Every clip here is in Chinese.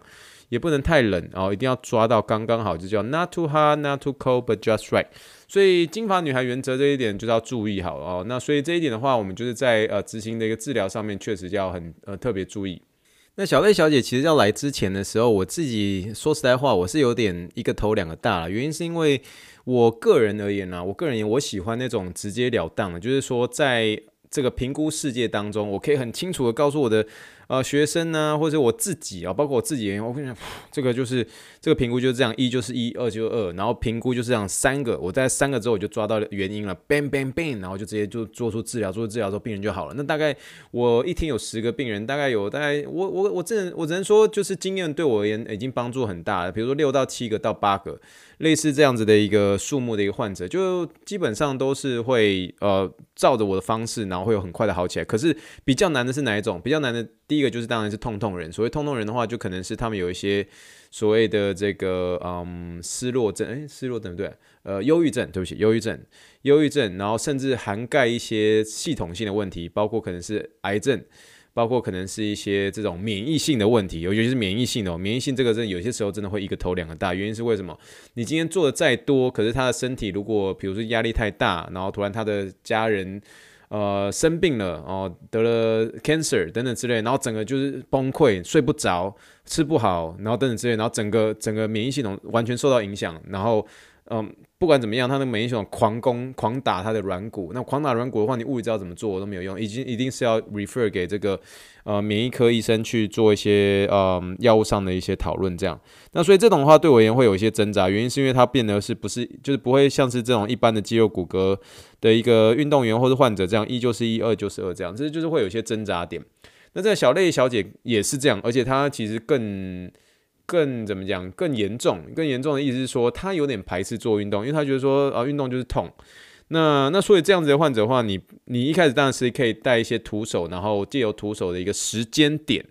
也不能太冷哦，一定要抓到刚刚好，就叫 not too hot, not too cold, but just right。所以金发女孩原则这一点就要注意好了哦。那所以这一点的话，我们就是在执行的一个治疗上面，确实要很特别注意。那小类小姐其实要来之前的时候，我自己说实在话，我是有点一个头两个大啦，原因是因为我个人而言我喜欢那种直截了当的，就是说在这个评估世界当中，我可以很清楚的告诉我的学生呢，或者我自己啊，包括我自己，我跟你讲，这个就是这个评估就是这样，1就是1，2就是2，然后评估就是这样3个，我在3个之后我就抓到原因了 ，bang bang bang， 然后就直接就做出治疗，做出治疗之后病人就好了。那大概我一天有10个病人，大概我只能说就是经验对我而言已经帮助很大了，比如说6到7个到8个类似这样子的一个数目的一个患者，就基本上都是会照着我的方式，然后会有很快的好起来。可是比较难的是哪一种？比较难的。第一个就是当然是痛痛人，所谓痛痛人的话，就可能是他们有一些所谓的这个失落症，失落症对不对？忧郁症，对不起，忧郁症，然后甚至涵盖一些系统性的问题，包括可能是癌症，包括可能是一些这种免疫性的问题，尤其是免疫性的免疫性这个有些时候真的会一个头两个大，原因是为什么？你今天做的再多，可是他的身体如果比如说压力太大，然后突然他的家人。生病了哦，得了 cancer 等等之类，然后整个就是崩溃，睡不着，吃不好，然后等等之类，然后整个免疫系统完全受到影响，然后不管怎么样，他的免疫系统狂打他的软骨，那狂打软骨的话，你物理治疗怎么做都没有用，一定是要 refer 给这个免疫科医生去做一些药物上的一些讨论这样。那所以这种的话对我而言会有一些挣扎，原因是因为它变得是不是就是不会像是这种一般的肌肉骨骼的一个运动员或是患者这样1就是1，2就是2这样，这就是会有一些挣扎点。那这个小类小姐也是这样，而且她其实更怎么讲？更严重，更严重的意思是说，他有点排斥做运动，因为他觉得说运动就是痛。那所以这样子的患者的话，你一开始当然是可以带一些徒手，然后借由徒手的一个时间点，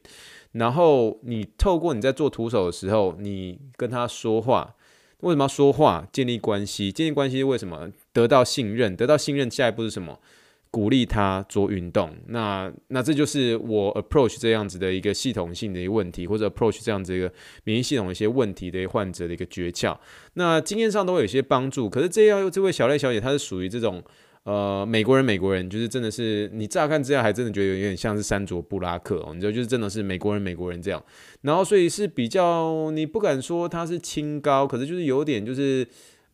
然后你透过你在做徒手的时候，你跟他说话，为什么要说话？建立关系，建立关系为什么？得到信任，得到信任，下一步是什么？鼓励他做运动。那这就是我 approach 这样子的一个系统性的一个问题，或者 approach 这样子一个免疫系统一些问题的患者的一个诀窍。那经验上都会有一些帮助。可是这位小赖小姐，她是属于这种美国人，就是真的是你乍看之下还真的觉得有点像是山卓布拉克，你知道，就是真的是美国人这样。然后所以是比较你不敢说她是清高，可是就是有点就是。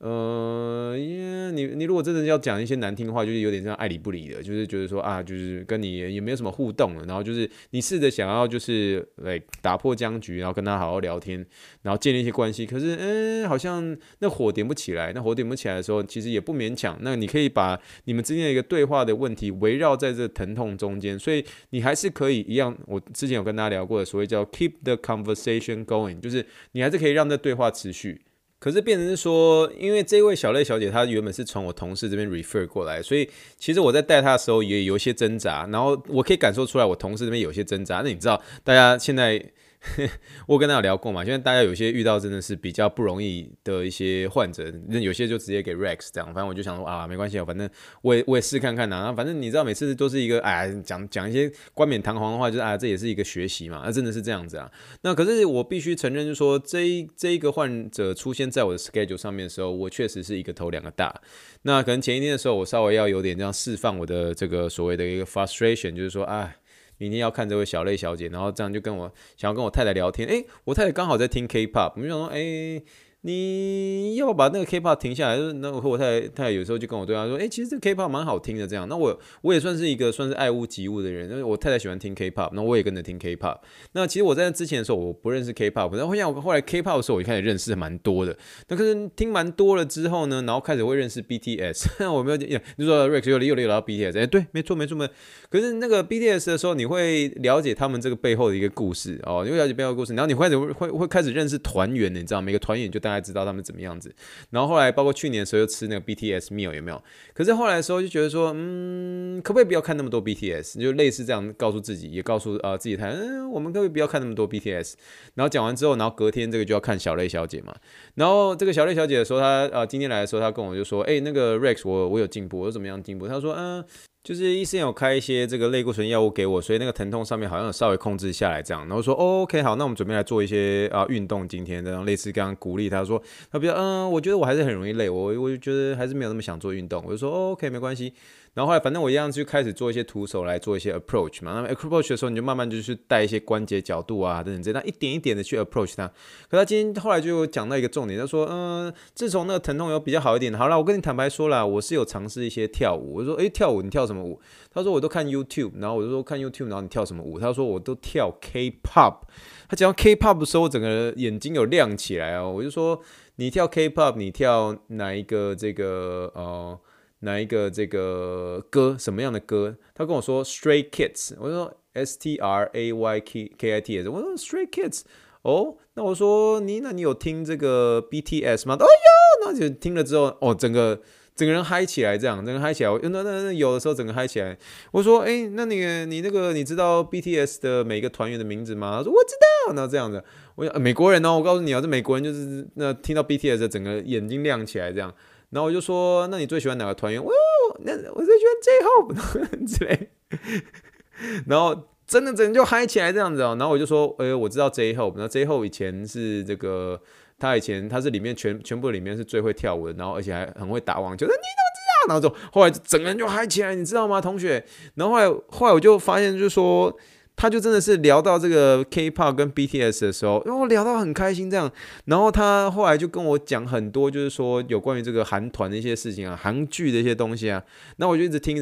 你如果真的要讲一些难听的话，就是有点像爱理不理的，就是觉得说啊，就是跟你也没有什么互动了，然后就是你试着想要就是打破僵局，然后跟他好好聊天，然后建立一些关系，可是好像那火点不起来。那火点不起来的时候，其实也不勉强。那你可以把你们之间的一个对话的问题围绕在这疼痛中间，所以你还是可以一样。我之前有跟大家聊过的，所谓叫 keep the conversation going， 就是你还是可以让这对话持续。可是变成是说，因为这位小类小姐她原本是从我同事这边 refer 过来，所以其实我在带她的时候也有一些挣扎，然后我可以感受出来我同事这边有些挣扎。那你知道大家现在我跟他有聊过嘛，现在大家有些遇到真的是比较不容易的一些患者，有些就直接给 Rex 这样。反正我就想说啊，没关系，反正我也试看看啊。反正你知道每次都是一个讲一些冠冕堂皇的话，就是这也是一个学习嘛，真的是这样子啊。那可是我必须承认就是说，这一个患者出现在我的 schedule 上面的时候，我确实是一个头两个大。那可能前一天的时候我稍微要有点这样释放我的这个所谓的一个 frustration， 就是说明天要看这位小类小姐，然后这样就想要跟我太太聊天。我太太刚好在听 K-pop， 我就想说，你要不要把那个 K-pop 停下来？那我太太有时候就跟我对她说，其实这 K-pop 蛮好听的这样。那我也算是爱屋及乌的人，因为我太太喜欢听 K-pop， 那我也跟着听 K-pop。那其实我在之前的时候我不认识 K-pop， 可是后来 K-pop 的时候我就开始认识蛮多的。那可是听蛮多了之后呢，然后开始会认识 BTS 。我没有就说 Rex 又聊到 BTS， 对，没错。可是那个 BTS 的时候，你会了解他们这个背后的一个故事哦，你会了解背后的故事，然后你会开始认识团员，你知道每个团员就大家知道他们怎么样子，然后后来包括去年的时候又吃那个 BTS meal 有没有？可是后来的时候就觉得说，可不可以不要看那么多 BTS？ 就类似这样告诉自己，也告诉自己我们可不可以不要看那么多 BTS？ 然后讲完之后，然后隔天这个就要看小类小姐嘛。然后这个小类小姐的时候，她今天来的时候，她跟我就说，那个 Rex 我有进步，我怎么样进步？她说就是医生有开一些这个类固醇药物给我，所以那个疼痛上面好像有稍微控制下来这样。然后说OK 好，那我们准备来做一些运动，今天这样类似刚刚鼓励他说，他比较我觉得我还是很容易累，我就觉得还是没有那么想做运动，我就说OK 没关系。然后后来反正我一样就开始做一些徒手来做一些 approach 嘛，那么 approach 的时候你就慢慢就是带一些关节角度啊等等这样一点一点的去 approach 他。可他今天后来就有讲到一个重点，他说自从那个疼痛有比较好一点，好啦，我跟你坦白说啦，我是有尝试一些跳舞。我说跳舞你跳什么舞？他说我都看 YouTube， 然后我就说看 YouTube， 然后你跳什么舞？他说我都跳 K-pop。他讲到 K-pop 的时候，我整个眼睛有亮起来哦，我就说你跳 K-pop， 你跳哪一个这个歌，什么样的歌？他跟我说 Stray Kids， 我就说 STRAY KITS， 我说 Stray Kids， 那我说那你有听这个 BTS 吗？那就听了之后，整个人嗨起来，这样，整个嗨起来。那有的时候整个嗨起来，我说，那你那个你知道 BTS 的每个团员的名字吗？他说我知道，那这样子，我想美国人哦，我告诉你啊，这美国人就是那听到 BTS 的整个眼睛亮起来这样。然后我就说，那你最喜欢哪个团员？我最喜欢 J-Hope 之类。然后真的就嗨起来这样子哦。然后我就说，我知道 J-Hope， 那 J-Hope 以前是这个。他以前是里面全部里面是最会跳舞的，然后而且还很会打网球。你怎么知道？然后后来整个人就嗨起来，你知道吗，同学？然后后来我就发现，就是说，他就真的是聊到这个 K-pop 跟 BTS 的时候，然后聊到很开心这样。然后他后来就跟我讲很多，就是说有关于这个韩团的一些事情啊，韩剧的一些东西啊。那我就一直听。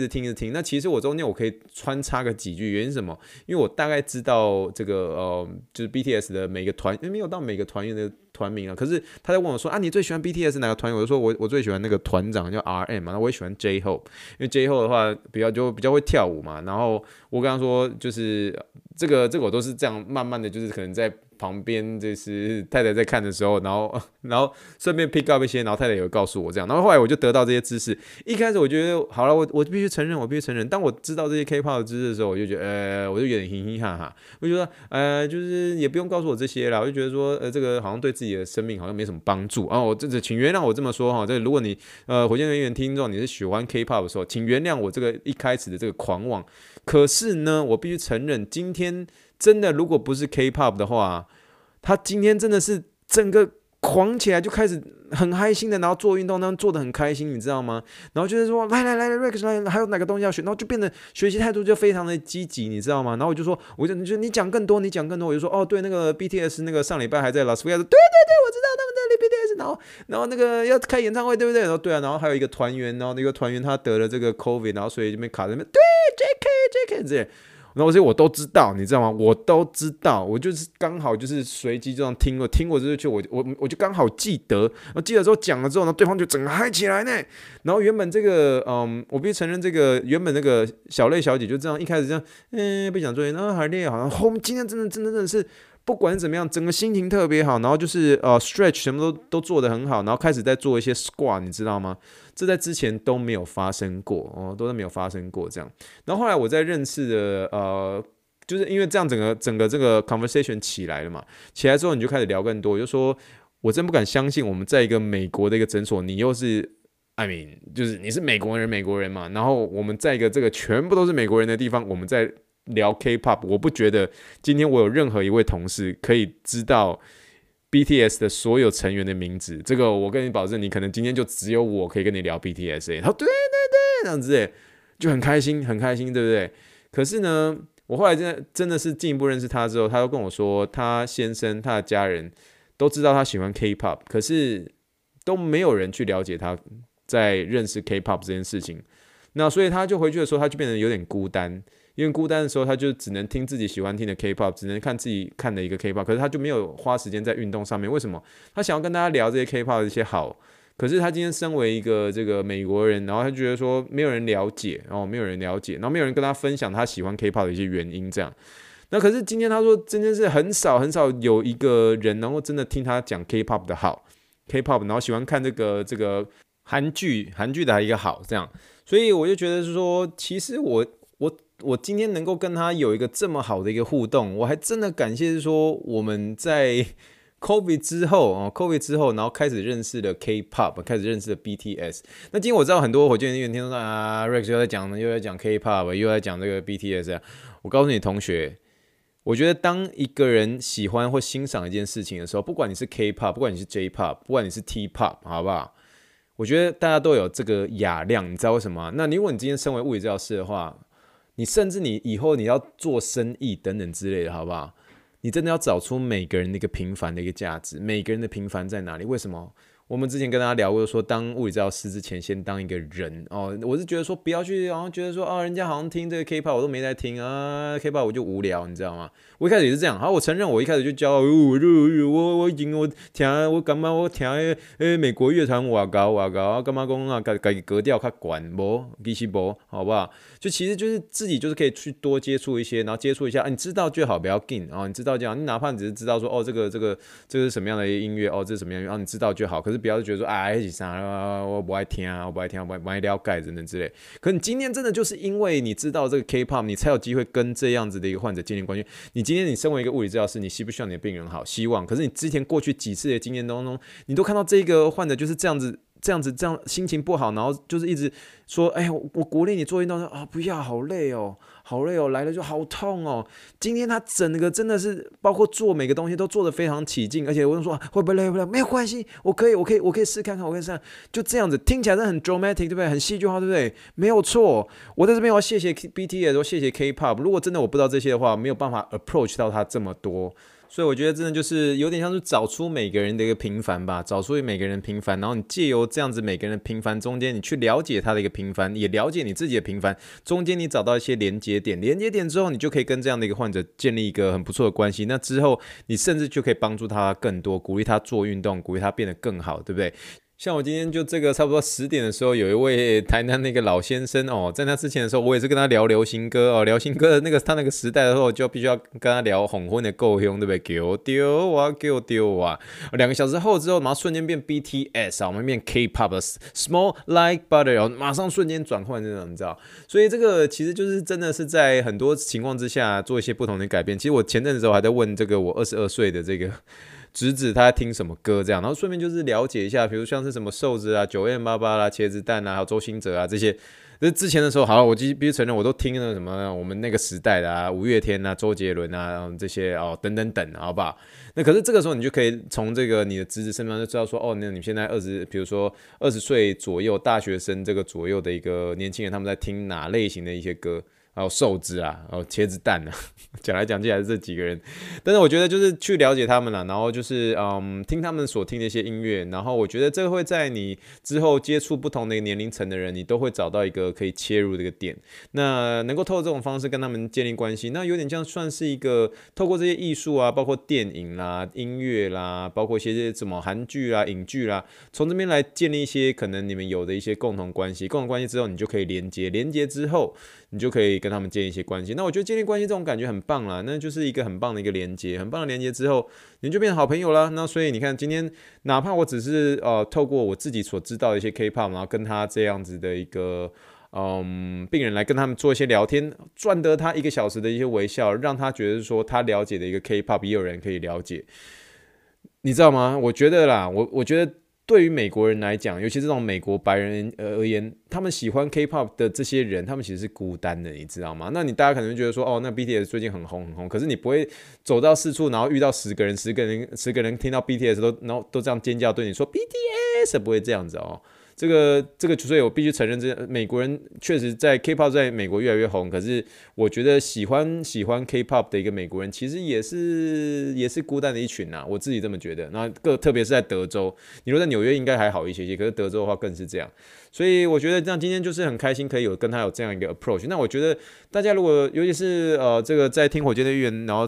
那其实我中间我可以穿插个几句，原因是什么？因为我大概知道这个就是 BTS 的每个团，没有到每个团员的。团名啊，可是他在问我说你最喜欢 BTS 哪个团员？我就说我最喜欢那个团长叫 RM 嘛，那我也喜欢 J-Hope， 因为 J-Hope 的话比较会跳舞嘛。然后我跟他说，就是这个我都是这样慢慢的，就是可能在旁边就是太太在看的时候，然后顺便 pick up 一些，然后太太有告诉我这样，然后后来我就得到这些知识。一开始我觉得好了，我必须承认，当我知道这些 K-pop 的知识的时候，我就觉得我就有点嘻嘻哈哈，我就说就是也不用告诉我这些啦，我就觉得说这个好像对自己的生命好像没什么帮助啊。我这请原谅我这么说哈，这如果你火箭人员听众你是喜欢 K-pop 的时候，请原谅我这个一开始的这个狂妄。可是呢，我必须承认，今天真的如果不是 K-pop 的话，他今天真的是整个狂起来，就开始很开心的，然后做运动，然后做得很开心，你知道吗？然后就是说来 Rex 来，还有哪个东西要学，然后就变得学习态度就非常的积极，你知道吗？然后我就你讲更多，我就说哦对，那个 BTS 那个上礼拜还在 Las Vegas， 对对对，我知道他们。BTS， 然后那个要开演唱会，对不对？然后还有一个团员，然后那个团员他得了这个 COVID， 然后所以就被卡在那边。对 ，JK 这些，然后这些我都知道，你知道吗？我都知道，我就是刚好就是随机这样听过之后就我就刚好记得，然后记得之后讲了之后呢，对方就整个嗨起来呢。然后原本这个我必须承认，这个原本那个小类小姐就这样一开始这样，不想做，然后还累，好像后面今天真的是。不管怎么样，整个心情特别好，然后就是stretch 什么都做得很好，然后开始在做一些 squat， 你知道吗？这在之前都没有发生过哦，都没有发生过这样。然后后来我在认识的就是因为这样整个这个 conversation 起来了嘛，起来之后你就开始聊更多，就说我真不敢相信我们在一个美国的一个诊所，你又是。I mean 就是你是美国人嘛，然后我们在一个这个全部都是美国人的地方，我们在。聊 K-pop， 我不觉得今天我有任何一位同事可以知道 BTS 的所有成员的名字。这个我跟你保证，你可能今天就只有我可以跟你聊 BTS。然后对，这样子就很开心，对不对？可是呢，我后来真的是进一步认识他之后，他又跟我说，他先生、他的家人都知道他喜欢 K-pop， 可是都没有人去了解他在认识 K-pop 这件事情。那所以他就回去的时候，他就变得有点孤单。因为孤单的时候，他就只能听自己喜欢听的 K-pop， 只能看自己看的一个 K-pop， 可是他就没有花时间在运动上面。为什么？他想要跟大家聊这些 K-pop 的一些好，可是他今天身为一个这个美国人，然后他觉得说没有人了解，然后没有人跟他分享他喜欢 K-pop 的一些原因这样。那可是今天他说真的是很少有一个人能够真的听他讲 K-pop 的好 ，K-pop， 然后喜欢看这个韩剧的一个好这样。所以我就觉得说，其实我今天能够跟他有一个这么好的一个互动，我还真的感谢是说我们在 COVID 之后，然后开始认识了 K-pop， 开始认识了 BTS。那今天我知道很多火箭人员听说啊 ，Rex 又在讲 K-pop， 又在讲这个 BTS。我告诉你同学，我觉得当一个人喜欢或欣赏一件事情的时候，不管你是 K-pop， 不管你是 J-pop， 不管你是 T-pop， 好不好？我觉得大家都有这个雅量，你知道为什么？那如果你今天身为物理治疗师的话，你甚至你以后你要做生意等等之类的，好不好？你真的要找出每个人的一个平凡的一个价值，每个人的平凡在哪里？为什么？我们之前跟大家聊过说，当物理治疗师之前，先当一个人哦。我是觉得说，不要去，然后觉得说啊，人家好像听这个 K-pop 我都没在听啊 ，K-pop 我就无聊，你知道吗？我一开始也是这样。好，我承认我一开始就教我听美国乐团我干嘛讲啊，改格调较管无，必须无，好不好？其实就是自己就是可以去多接触一些，然后接触一下，你知道就好，不要紧啊、哦，你知道就好，你哪怕你只是知道说哦，这是什么样的音乐，哦，这是什么样的，你知道就好，可是。不要觉得说啊，一起啥，我不爱听，我不爱了解等等之类。可你今天真的就是因为你知道这个 K-pop， 你才有机会跟这样子的一个患者建立关系。你今天你身为一个物理治疗师，你希不希望你的病人好？希望。可是你之前过去几次的经验当中，你都看到这个患者就是这样心情不好，然后就是一直说，哎，我鼓励你做运动啊，不要，好累哦，来了就好痛哦。今天他整个真的是包括做每个东西都做得非常起劲，而且我就说会不会累，没有关系，我可以试看看，就这样子听起来是很 dramatic， 对不对？很戏剧化，对不对？没有错。我在这边我要谢谢 BTS， 我谢谢 K-pop。如果真的我不知道这些的话，没有办法 approach 到他这么多。所以我觉得真的就是有点像是找出每个人的一个平凡吧，找出每个人的平凡，然后你借由这样子每个人的平凡中间，你去了解他的一个平凡，也了解你自己的平凡，中间你找到一些连接点之后，你就可以跟这样的一个患者建立一个很不错的关系。那之后你甚至就可以帮助他更多，鼓励他做运动，鼓励他变得更好，对不对？像我今天就这个差不多10点的时候，有一位台南那个老先生哦，在他之前的时候，我也是跟他聊流行歌哦，聊新歌的那个他那个时代的时候，就必须要跟他聊红婚的够凶，对不对？给我丢啊，给我丢啊！2个小时后之后，马上瞬间变 BTS 啊，我们变 K-pop Small Like Butter 哦，马上瞬间转换这种，你知道？所以这个其实就是真的是在很多情况之下做一些不同的改变。其实我前阵子的时候还在问这个我22岁的这个侄子他在听什么歌这样，然后顺便就是了解一下，比如像是什么瘦子啊、9M88啦、茄子蛋啊、还有周兴哲啊这些。就是之前的时候，好，我必须承认，我都听了什么我们那个时代的啊，五月天啊、周杰伦啊、这些哦，等等等，好不好？那可是这个时候，你就可以从这个你的侄子身上就知道说，哦，那你现在比如说20岁左右大学生这个左右的一个年轻人，他们在听哪类型的一些歌。还有瘦子啊，还有茄子蛋啊，讲来讲去还是这几个人。但是我觉得就是去了解他们啦，然后就是听他们所听的一些音乐，然后我觉得这会在你之后接触不同的年龄层的人，你都会找到一个可以切入的一个点。那能够透过这种方式跟他们建立关系，那有点像算是一个透过这些艺术啊，包括电影啦、音乐啦，包括一些什么韩剧啦、影剧啦，从这边来建立一些可能你们有的一些共同关系。共同关系之后，你就可以连接，连接之后，你就可以跟他们建立一些关系。那我觉得建立关系这种感觉很棒啦，那就是一个很棒的一个连接，很棒的连接之后，你就变成好朋友啦。那所以你看，今天哪怕我只是透过我自己所知道的一些 K-pop， 然后跟他这样子的一个病人来跟他们做一些聊天，赚得他1个小时的一些微笑，让他觉得说他了解的一个 K-pop 也有人可以了解，你知道吗？我觉得啦，我觉得。对于美国人来讲，尤其这种美国白人而言，他们喜欢 K-pop 的这些人，他们其实是孤单的，你知道吗？那你大家可能觉得说，哦，那 BTS 最近很红很红，可是你不会走到四处，然后遇到10个人听到 BTS 然后都这样尖叫对你说 BTS， 不会这样子哦。这个，所以我必须承认，美国人确实在 K-pop 在美国越来越红。可是我觉得喜欢 K-pop 的一个美国人，其实也是孤单的一群啊，我自己这么觉得。那特别是在德州，你说在纽约应该还好一些些，可是德州的话更是这样。所以我觉得像今天就是很开心，可以跟他有这样一个 approach。那我觉得大家如果尤其是这个在听火箭队员，然后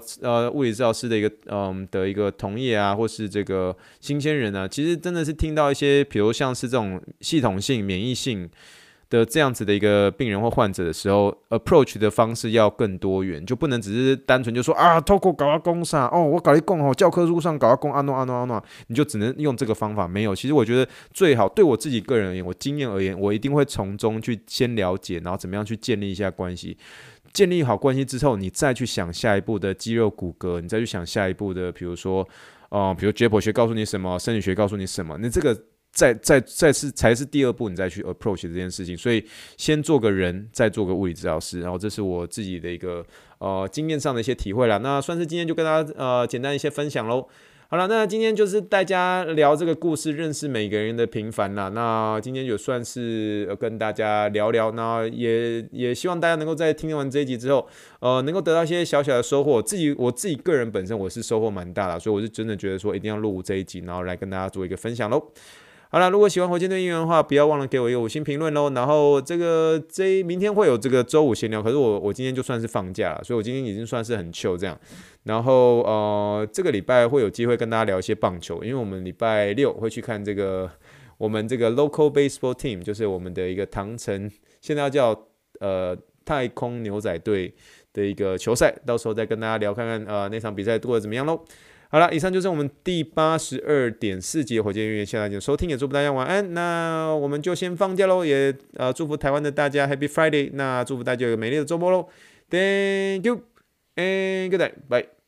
物理治疗师的一个同业啊，或是这个新鲜人啊，其实真的是听到一些，比如像是这种系统性免疫性的这样子的一个病人或患者的时候 ，approach 的方式要更多元，就不能只是单纯就说啊，透过搞啊攻啥哦，我搞一攻哦，教科书上搞啊攻啊弄啊弄啊弄，你就只能用这个方法没有。其实我觉得最好对我自己个人而言，我经验而言，我一定会从中去先了解，然后怎么样去建立一下关系。建立好关系之后，你再去想下一步的肌肉骨骼，你再去想下一步的，比如说比如解剖学告诉你什么，生理学告诉你什么，那这个。才是第二步，你再去 approach 这件事情，所以先做个人，再做个物理治疗师，然后这是我自己的一个经验上的一些体会啦。那算是今天就跟大家简单一些分享喽。好了，那今天就是大家聊这个故事，认识每个人的平凡啦。那今天就算是跟大家聊聊，那也希望大家能够在听完这一集之后，能够得到一些小小的收获。我自己个人本身我是收获蛮大的，所以我是真的觉得说一定要录这一集，然后来跟大家做一个分享喽。好啦，如果喜欢火箭队应援的话，不要忘了给我一个5星评论咯。然后明天会有这个周五闲聊，可是我今天就算是放假了，所以我今天已经算是很 chill 这样。然后这个礼拜会有机会跟大家聊一些棒球，因为我们礼拜6会去看这个我们这个 local baseball team， 就是我们的一个唐城现在要叫太空牛仔队的一个球赛，到时候再跟大家聊看看那场比赛过得怎么样咯。好了，以上就是我们第82.4集火箭队员，下一集收听，也祝福大家晚安。那我们就先放假喽，也祝福台湾的大家 Happy Friday， 那祝福大家有个美丽的周末喽。Thank you and good night， bye。